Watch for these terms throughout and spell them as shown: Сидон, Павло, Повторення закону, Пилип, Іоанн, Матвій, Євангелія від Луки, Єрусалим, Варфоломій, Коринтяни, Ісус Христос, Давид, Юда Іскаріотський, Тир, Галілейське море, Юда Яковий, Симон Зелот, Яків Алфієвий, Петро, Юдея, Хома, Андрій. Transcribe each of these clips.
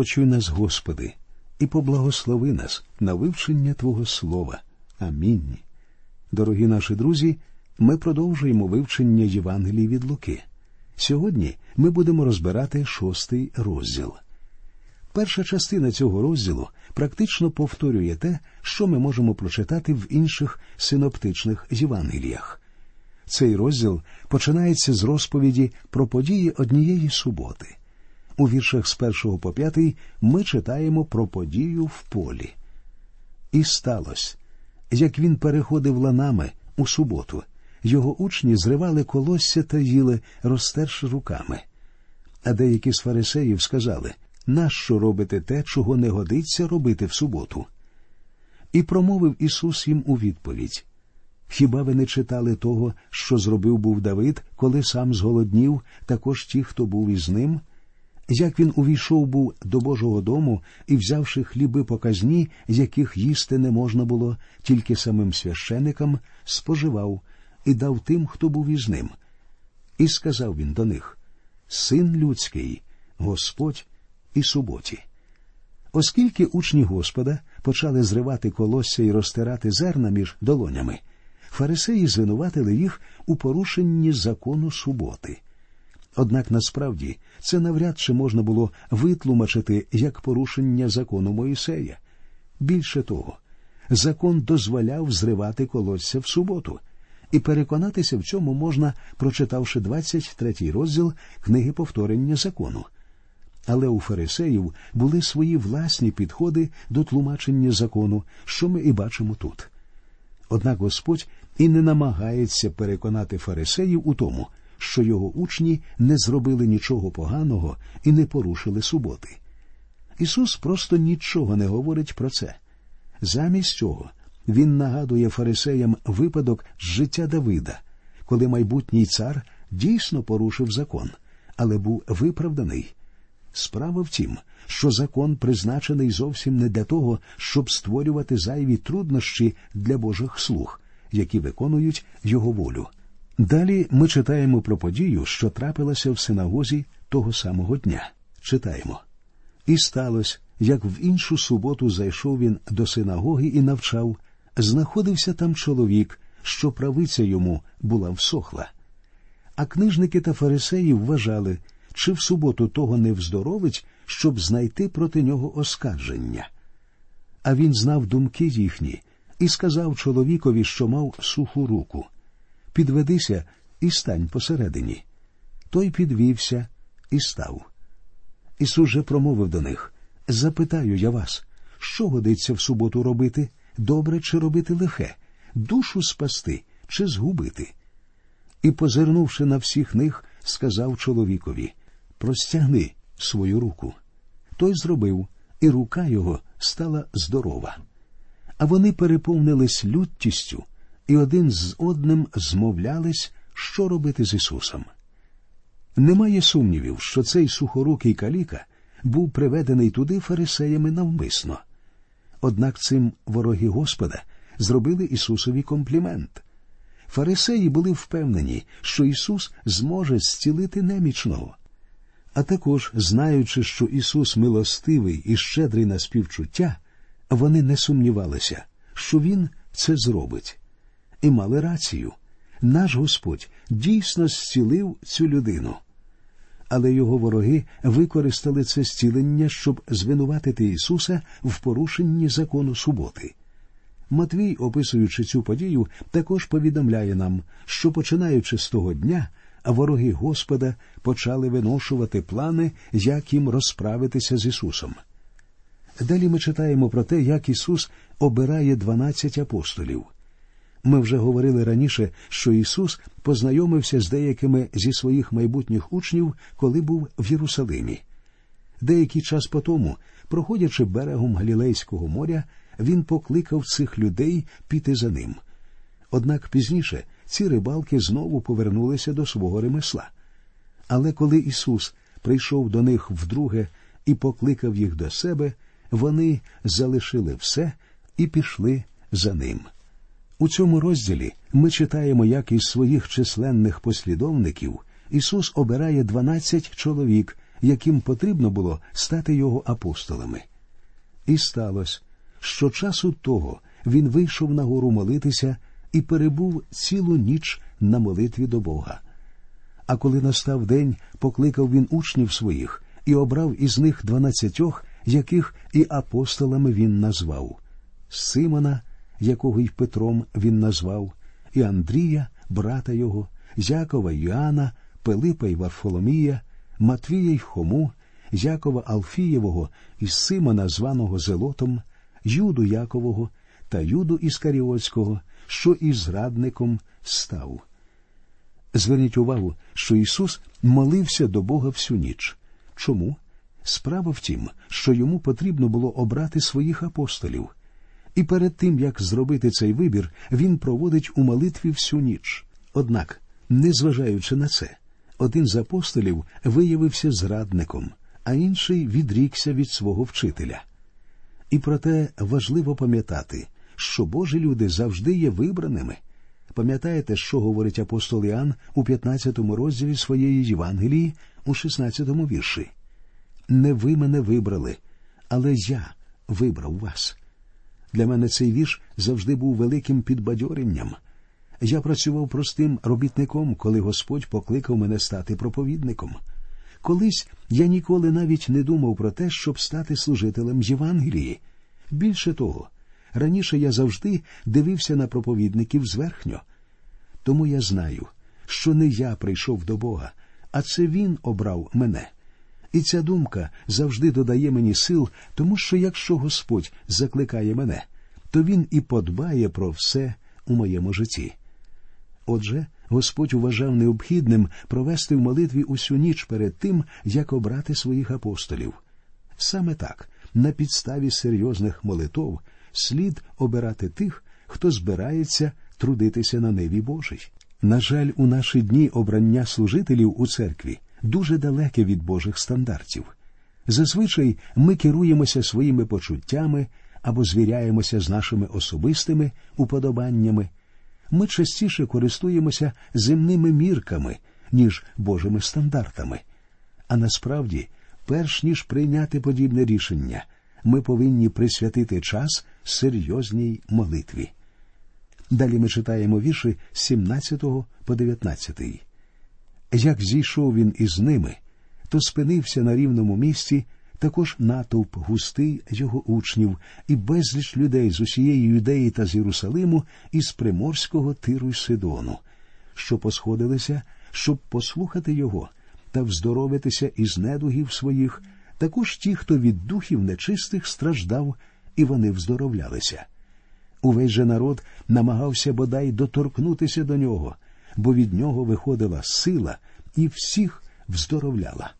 почуй нас, Господи, і поблагослови нас на вивчення Твого Слова. Амінь. Дорогі наші друзі, ми продовжуємо вивчення Євангелії від Луки. Сьогодні ми будемо розбирати 6 розділ. Перша частина цього розділу практично повторює те, що ми можемо прочитати в інших синоптичних Євангеліях. Цей розділ починається з розповіді про події однієї суботи. У віршах з 1 по 5 ми читаємо про подію в полі. «І сталося, як він переходив ланами у суботу, його учні зривали колосся та їли, розтерши руками. А деякі з фарисеїв сказали: нащо робите те, чого не годиться робити в суботу? І промовив Ісус їм у відповідь: хіба ви не читали того, що зробив був Давид, коли сам зголоднів, також ті, хто був із ним? Як він увійшов був до Божого дому і, взявши хліби показні, яких їсти не можна було, тільки самим священикам, споживав і дав тим, хто був із ним. І сказав він до них: Син людський, Господь і суботі. Оскільки учні Господа почали зривати колосся і розтирати зерна між долонями, фарисеї звинуватили їх у порушенні закону суботи. Однак насправді це навряд чи можна було витлумачити як порушення закону Мойсея. Більше того, закон дозволяв зривати колосся в суботу, і переконатися в цьому можна, прочитавши 23 розділ книги «Повторення закону». Але у фарисеїв були свої власні підходи до тлумачення закону, що ми і бачимо тут. Однак Господь і не намагається переконати фарисеїв у тому, що його учні не зробили нічого поганого і не порушили суботи. Ісус просто нічого не говорить про це. Замість цього Він нагадує фарисеям випадок з життя Давида, коли майбутній цар дійсно порушив закон, але був виправданий. Справа в тім, що закон призначений зовсім не для того, щоб створювати зайві труднощі для Божих слуг, які виконують Його волю. Далі ми читаємо про подію, що трапилася в синагозі того самого дня. Читаємо. «І сталося, як в іншу суботу зайшов він до синагоги і навчав, знаходився там чоловік, що правиця йому була всохла. А книжники та фарисеї вважали, чи в суботу того не вздоровить, щоб знайти проти нього оскарження. А він знав думки їхні і сказав чоловікові, що мав суху руку: підведися і стань посередині. Той підвівся і став. Ісус же промовив до них: запитаю я вас, що годиться в суботу робити, добре чи робити лихе, душу спасти чи згубити? І, позирнувши на всіх них, сказав чоловікові: простягни свою руку. Той зробив, і рука його стала здорова. А вони переповнились люттістю і один з одним змовлялись, що робити з Ісусом. Немає сумнівів, що цей сухорукий каліка був приведений туди фарисеями навмисно. Однак цим вороги Господа зробили Ісусові комплімент. Фарисеї були впевнені, що Ісус зможе зцілити немічного. А також, знаючи, що Ісус милостивий і щедрий на співчуття, вони не сумнівалися, що Він це зробить. І мали рацію. Наш Господь дійсно зцілив цю людину. Але його вороги використали це зцілення, щоб звинуватити Ісуса в порушенні закону суботи. Матвій, описуючи цю подію, також повідомляє нам, що, починаючи з того дня, вороги Господа почали виношувати плани, як їм розправитися з Ісусом. Далі ми читаємо про те, як Ісус обирає 12 апостолів. Ми вже говорили раніше, що Ісус познайомився з деякими зі своїх майбутніх учнів, коли був в Єрусалимі. Деякий час потому, проходячи берегом Галілейського моря, Він покликав цих людей піти за ним. Однак пізніше ці рибалки знову повернулися до свого ремесла. Але коли Ісус прийшов до них вдруге і покликав їх до себе, вони залишили все і пішли за ним. У цьому розділі ми читаємо, як із своїх численних послідовників Ісус обирає 12 чоловік, яким потрібно було стати його апостолами. І сталося, що часу того він вийшов на гору молитися і перебув цілу ніч на молитві до Бога. А коли настав день, покликав він учнів своїх і обрав із них 12, яких і апостолами він назвав. Симона, якого й Петром він назвав, і Андрія, брата його, Якова й Іоанна, Пилипа й Варфоломія, Матвія й Хому, Якова Алфієвого і Симона, званого Зелотом, Юду Якового та Юду Іскаріотського, що і зрадником став. Зверніть увагу, що Ісус молився до Бога всю ніч. Чому? Справа в тім, що йому потрібно було обрати своїх апостолів. І перед тим, як зробити цей вибір, він проводить у молитві всю ніч. Однак, незважаючи на це, один з апостолів виявився зрадником, а інший відрікся від свого вчителя. І проте важливо пам'ятати, що Божі люди завжди є вибраними. Пам'ятаєте, що говорить апостол Іоанн у 15 розділі своєї Євангелії у 16 вірші? «Не ви мене вибрали, але я вибрав вас». Для мене цей вірш завжди був великим підбадьоренням. Я працював простим робітником, коли Господь покликав мене стати проповідником. Колись я ніколи навіть не думав про те, щоб стати служителем Євангелії. Більше того, раніше я завжди дивився на проповідників зверхньо. Тому я знаю, що не я прийшов до Бога, а це Він обрав мене. І ця думка завжди додає мені сил, тому що якщо Господь закликає мене, то Він і подбає про все у моєму житті. Отже, Господь вважав необхідним провести в молитві усю ніч перед тим, як обрати своїх апостолів. Саме так, на підставі серйозних молитов, слід обирати тих, хто збирається трудитися на ниві Божій. На жаль, у наші дні обрання служителів у церкві дуже далеке від Божих стандартів. Зазвичай ми керуємося своїми почуттями або звіряємося з нашими особистими уподобаннями. Ми частіше користуємося земними мірками, ніж Божими стандартами. А насправді, перш ніж прийняти подібне рішення, ми повинні присвятити час серйозній молитві. Далі ми читаємо вірші з 17 по 19. Як зійшов він із ними, то спинився на рівному місці, також натовп густий його учнів і безліч людей з усієї Юдеї та з Єрусалиму і з приморського Тиру й Сидону, що посходилися, щоб послухати його та вздоровитися із недугів своїх, також ті, хто від духів нечистих страждав, і вони вздоровлялися. Увесь же народ намагався бодай доторкнутися до нього, бо від нього виходила сила і всіх вздоровляла.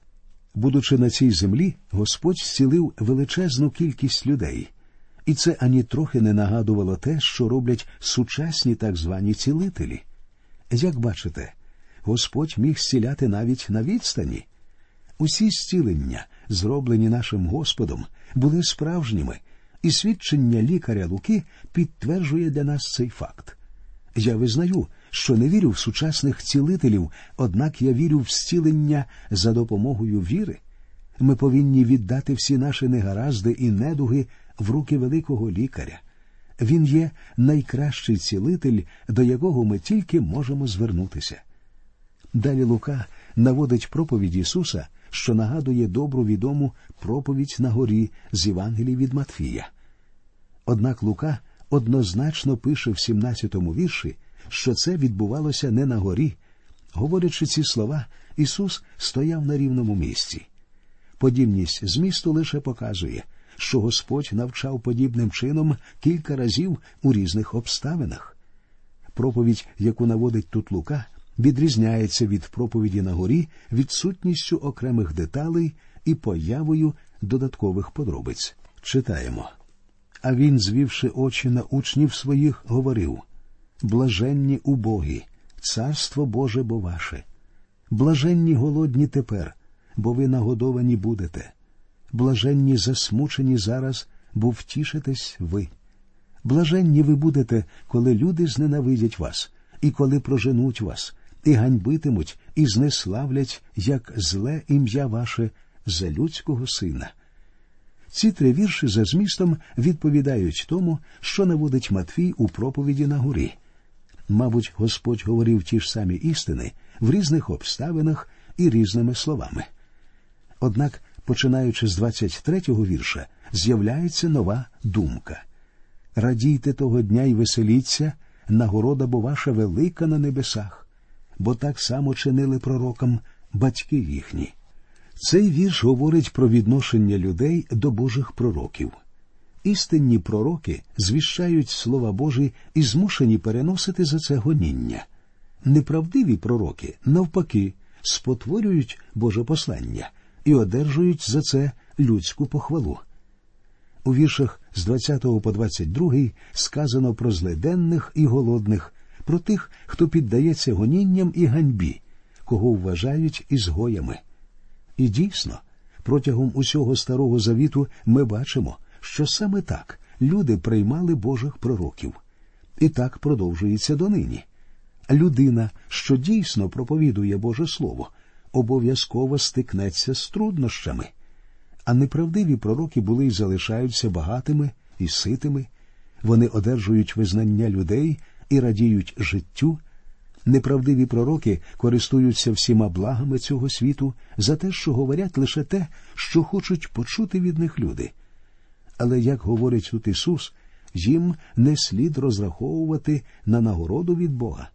Будучи на цій землі, Господь зцілив величезну кількість людей. І це ані трохи не нагадувало те, що роблять сучасні так звані цілителі. Як бачите, Господь міг зціляти навіть на відстані. Усі зцілення, зроблені нашим Господом, були справжніми, і свідчення лікаря Луки підтверджує для нас цей факт. Я визнаю, що не вірю в сучасних цілителів, однак я вірю в зцілення за допомогою віри. Ми повинні віддати всі наші негаразди і недуги в руки великого лікаря. Він є найкращий цілитель, до якого ми тільки можемо звернутися. Далі Лука наводить проповідь Ісуса, що нагадує добру відому проповідь на горі з Євангелії від Матвія. Однак Лука однозначно пише в 17 вірші, що це відбувалося не на горі. Говорячи ці слова, Ісус стояв на рівному місці. Подібність змісту лише показує, що Господь навчав подібним чином кілька разів у різних обставинах. Проповідь, яку наводить тут Лука, відрізняється від проповіді на горі відсутністю окремих деталей і появою додаткових подробиць. Читаємо. А він, звівши очі на учнів своїх, говорив: «Блаженні убогі, царство Боже бо ваше. Блаженні голодні тепер, бо ви нагодовані будете. Блаженні засмучені зараз, бо втішитесь ви. Блаженні ви будете, коли люди зненавидять вас, і коли проженуть вас, і ганьбитимуть, і знеславлять, як зле ім'я ваше, за людського сина. Ці три вірші за змістом відповідають тому, що наводить Матвій у проповіді на горі. Мабуть, Господь говорив ті ж самі істини в різних обставинах і різними словами. Однак, починаючи з 23-го вірша, з'являється нова думка. «Радійте того дня і веселіться, нагорода бо ваша велика на небесах, бо так само чинили пророкам батьки їхні». Цей вірш говорить про відношення людей до Божих пророків. Істинні пророки звіщають слова Божі і змушені переносити за це гоніння. Неправдиві пророки, навпаки, спотворюють Боже послання і одержують за це людську похвалу. У віршах з 20 по 22 сказано про злиденних і голодних, про тих, хто піддається гонінням і ганьбі, кого вважають ізгоями. І дійсно, протягом усього Старого Завіту ми бачимо, що саме так люди приймали Божих пророків. І так продовжується донині. Людина, що дійсно проповідує Боже Слово, обов'язково стикнеться з труднощами. А неправдиві пророки були й залишаються багатими і ситими. Вони одержують визнання людей і радіють життю. Неправдиві пророки користуються всіма благами цього світу за те, що говорять лише те, що хочуть почути від них люди. Але, як говорить тут Ісус, їм не слід розраховувати на нагороду від Бога.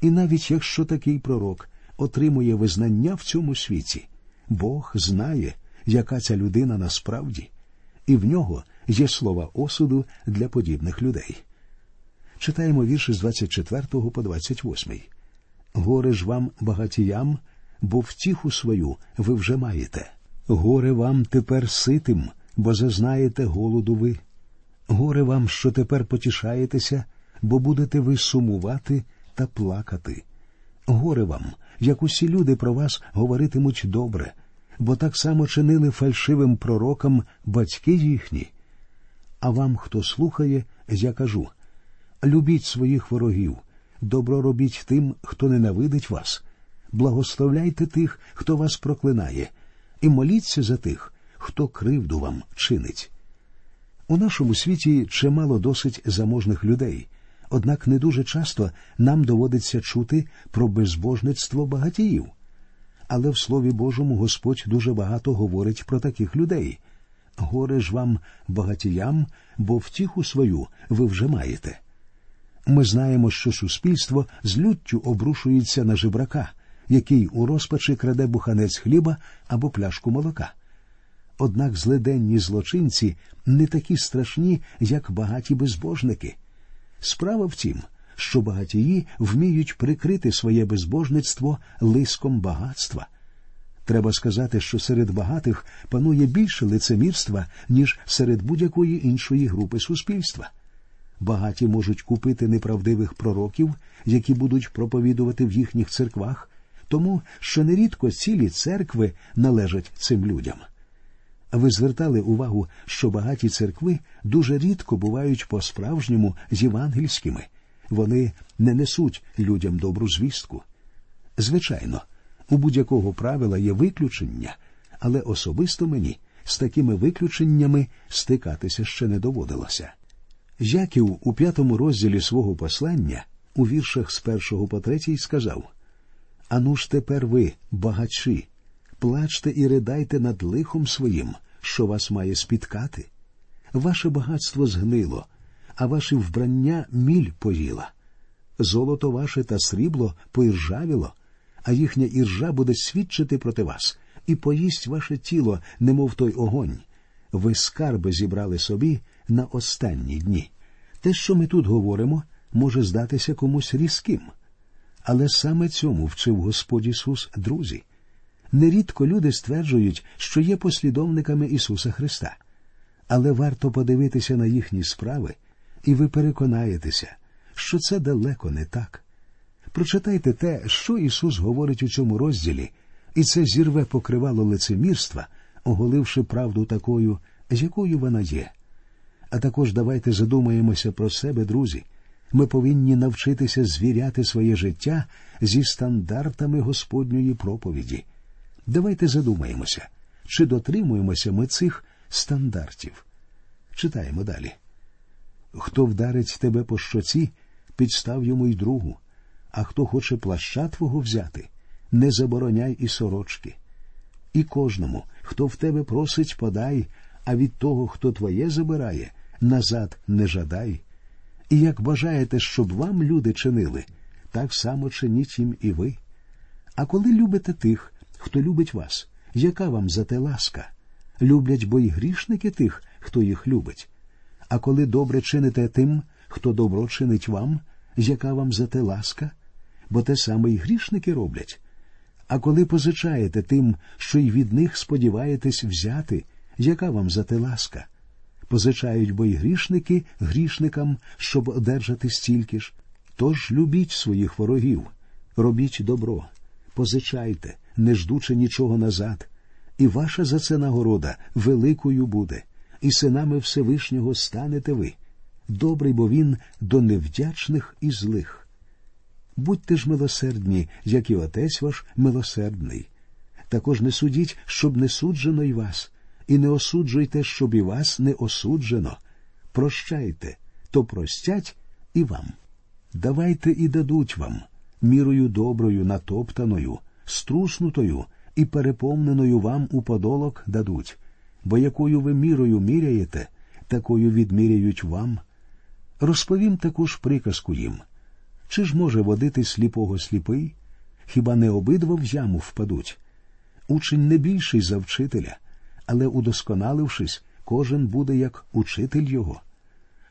І навіть якщо такий пророк отримує визнання в цьому світі, Бог знає, яка ця людина насправді, і в нього є слова осуду для подібних людей. Читаємо вірші з 24 по 28. «Горе ж вам, багатіям, бо втіху свою ви вже маєте. Горе вам тепер ситим, бо зазнаєте голоду ви. Горе вам, що тепер потішаєтеся, бо будете ви сумувати та плакати. Горе вам, як усі люди про вас говоритимуть добре, бо так само чинили фальшивим пророкам батьки їхні. А вам, хто слухає, я кажу, любіть своїх ворогів, добро робіть тим, хто ненавидить вас, благословляйте тих, хто вас проклинає, і моліться за тих, хто кривду вам чинить». У нашому світі чимало досить заможних людей, однак не дуже часто нам доводиться чути про безбожництво багатіїв. Але в Слові Божому Господь дуже багато говорить про таких людей. «Горе ж вам, багатіям, бо втіху свою ви вже маєте». Ми знаємо, що суспільство з люттю обрушується на жебрака, який у розпачі краде буханець хліба або пляшку молока. Однак злиденні злочинці не такі страшні, як багаті безбожники. Справа в тім, що багатії вміють прикрити своє безбожництво лиском багатства. Треба сказати, що серед багатих панує більше лицемірства, ніж серед будь-якої іншої групи суспільства. Багаті можуть купити неправдивих пророків, які будуть проповідувати в їхніх церквах, тому що нерідко цілі церкви належать цим людям. Ви звертали увагу, що багаті церкви дуже рідко бувають по-справжньому євангельськими. Вони не несуть людям добру звістку. Звичайно, у будь-якого правила є виключення, але особисто мені з такими виключеннями стикатися ще не доводилося. Яків у 5 розділі свого послання, у віршах з 1 по 3, сказав: «Ану ж тепер ви, багачі, плачте і ридайте над лихом своїм, що вас має спіткати. Ваше багатство згнило, а ваші вбрання міль поїла. Золото ваше та срібло поіржавіло, а їхня іржа буде свідчити проти вас, і поїсть ваше тіло, немов той огонь. Ви скарби зібрали собі на останні дні». Те, що ми тут говоримо, може здатися комусь різким. Але саме цьому вчив Господь Ісус, друзі. Нерідко люди стверджують, що є послідовниками Ісуса Христа. Але варто подивитися на їхні справи, і ви переконаєтеся, що це далеко не так. Прочитайте те, що Ісус говорить у цьому розділі, і це зірве покривало лицемірства, оголивши правду такою, якою вона є. А також давайте задумаємося про себе, друзі. Ми повинні навчитися звіряти своє життя зі стандартами Господньої проповіді. Давайте задумаємося, Чи дотримуємося ми цих стандартів? Читаємо далі. «Хто вдарить тебе по щоці, підстав йому й другу, а хто хоче плаща твого взяти, не забороняй і сорочки. І кожному, хто в тебе просить, подай, а від того, хто твоє забирає, назад не жадай. І як бажаєте, щоб вам люди чинили, так само чиніть їм і ви. А коли любите тих, хто любить вас, яка вам за те ласка? Люблять бо й грішники тих, хто їх любить. А коли добре чините тим, хто добро чинить вам, яка вам за те ласка? Бо те саме й грішники роблять. А коли позичаєте тим, що й від них сподіваєтесь взяти, яка вам за те ласка? Позичають бо й грішники грішникам, щоб одержати стільки ж. Тож любіть своїх ворогів, робіть добро, позичайте, не ждучи нічого назад, і ваша за це нагорода великою буде, і синами Всевишнього станете ви. Добрий бо він до невдячних і злих. Будьте ж милосердні, як і Отець ваш милосердний. Також не судіть, щоб не суджено й вас, і не осуджуйте, щоб і вас не осуджено. Прощайте, то простять і вам. Давайте і дадуть вам, мірою доброю, натоптаною, струснутою і переповненою вам у подолок дадуть, бо якою ви мірою міряєте, такою відміряють вам. Розповім таку ж приказку їм. Чи ж може водити сліпого сліпий? Хіба не обидва в яму впадуть? Учень не більший за вчителя, але удосконалившись, кожен буде як учитель його.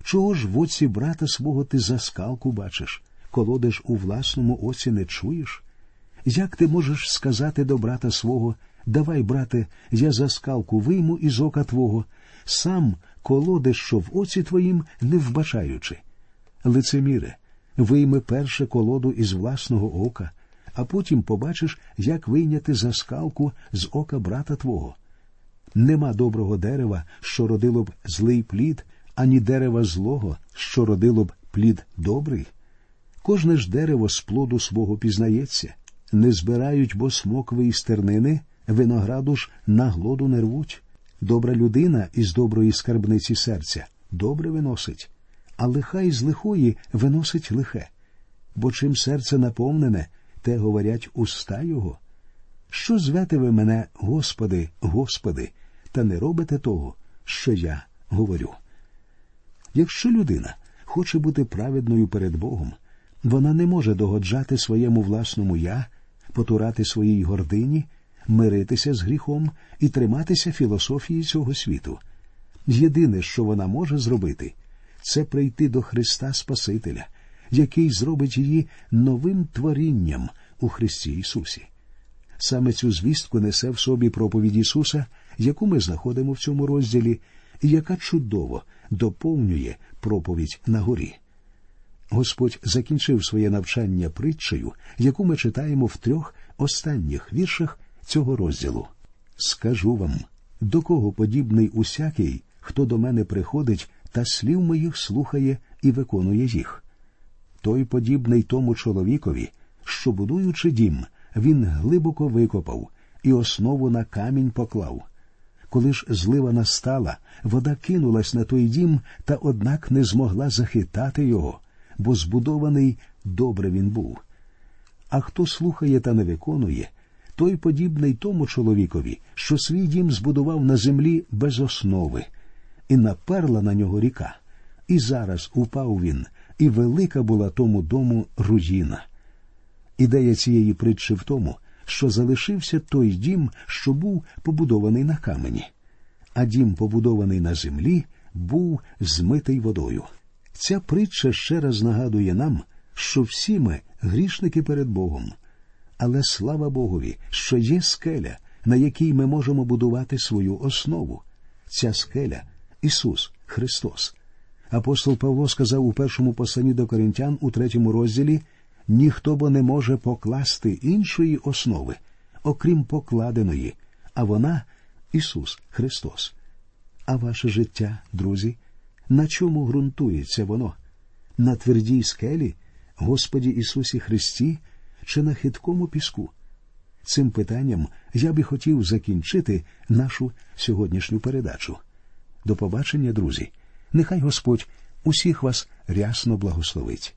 Чого ж в оці брата свого ти заскалку бачиш? Колодиш у власному оці не чуєш? Як ти можеш сказати до брата свого: «Давай, брате, я заскалку вийму із ока твого», сам колодиш, що в оці твоїм, не вбачаючи? Лицеміре, вийми перше колоду із власного ока, а потім побачиш, як вийняти заскалку з ока брата твого. Нема доброго дерева, що родило б злий плід, ані дерева злого, що родило б плід добрий. Кожне ж дерево з плоду свого пізнається. Не збирають, бо смокви і стернини, винограду ж на глоду не рвуть. Добра людина із доброї скарбниці серця добре виносить, а лиха із лихої виносить лихе. Бо чим серце наповнене, те говорять уста його. Що звете ви мене «Господи, Господи», та не робите того, що я говорю? Якщо людина хоче бути праведною перед Богом, вона не може догоджати своєму власному «я», потурати своїй гордині, миритися з гріхом і триматися філософії цього світу. Єдине, що вона може зробити, це прийти до Христа Спасителя, який зробить її новим творінням у Христі Ісусі. Саме цю звістку несе в собі проповідь Ісуса, яку ми знаходимо в цьому розділі, і яка чудово доповнює проповідь на горі. Господь закінчив своє навчання притчею, яку ми читаємо в 3 останніх віршах цього розділу. «Скажу вам, до кого подібний усякий, хто до мене приходить та слів моїх слухає і виконує їх? Той подібний тому чоловікові, що, будуючи дім, він глибоко викопав і основу на камінь поклав. Коли ж злива настала, вода кинулась на той дім, та однак не змогла захитати його, бо збудований добре він був. А хто слухає та не виконує, той подібний тому чоловікові, що свій дім збудував на землі без основи, і наперла на нього ріка, і зараз упав він, і велика була тому дому руїна». Ідея цієї притчі в тому, що залишився той дім, що був побудований на камені, а дім, побудований на землі, був змитий водою. Ця притча ще раз нагадує нам, що всі ми грішники перед Богом, але слава Богові, що є скеля, на якій ми можемо будувати свою основу. Ця скеля – Ісус Христос. Апостол Павло сказав у першому посланні до Коринтян у 3 розділі: «Ніхто бо не може покласти іншої основи, окрім покладеної, а вона – Ісус Христос». А ваше життя, друзі, на чому ґрунтується воно? На твердій скелі, Господі Ісусі Христі, чи на хиткому піску? Цим питанням я би хотів закінчити нашу сьогоднішню передачу. До побачення, друзі. Нехай Господь усіх вас рясно благословить.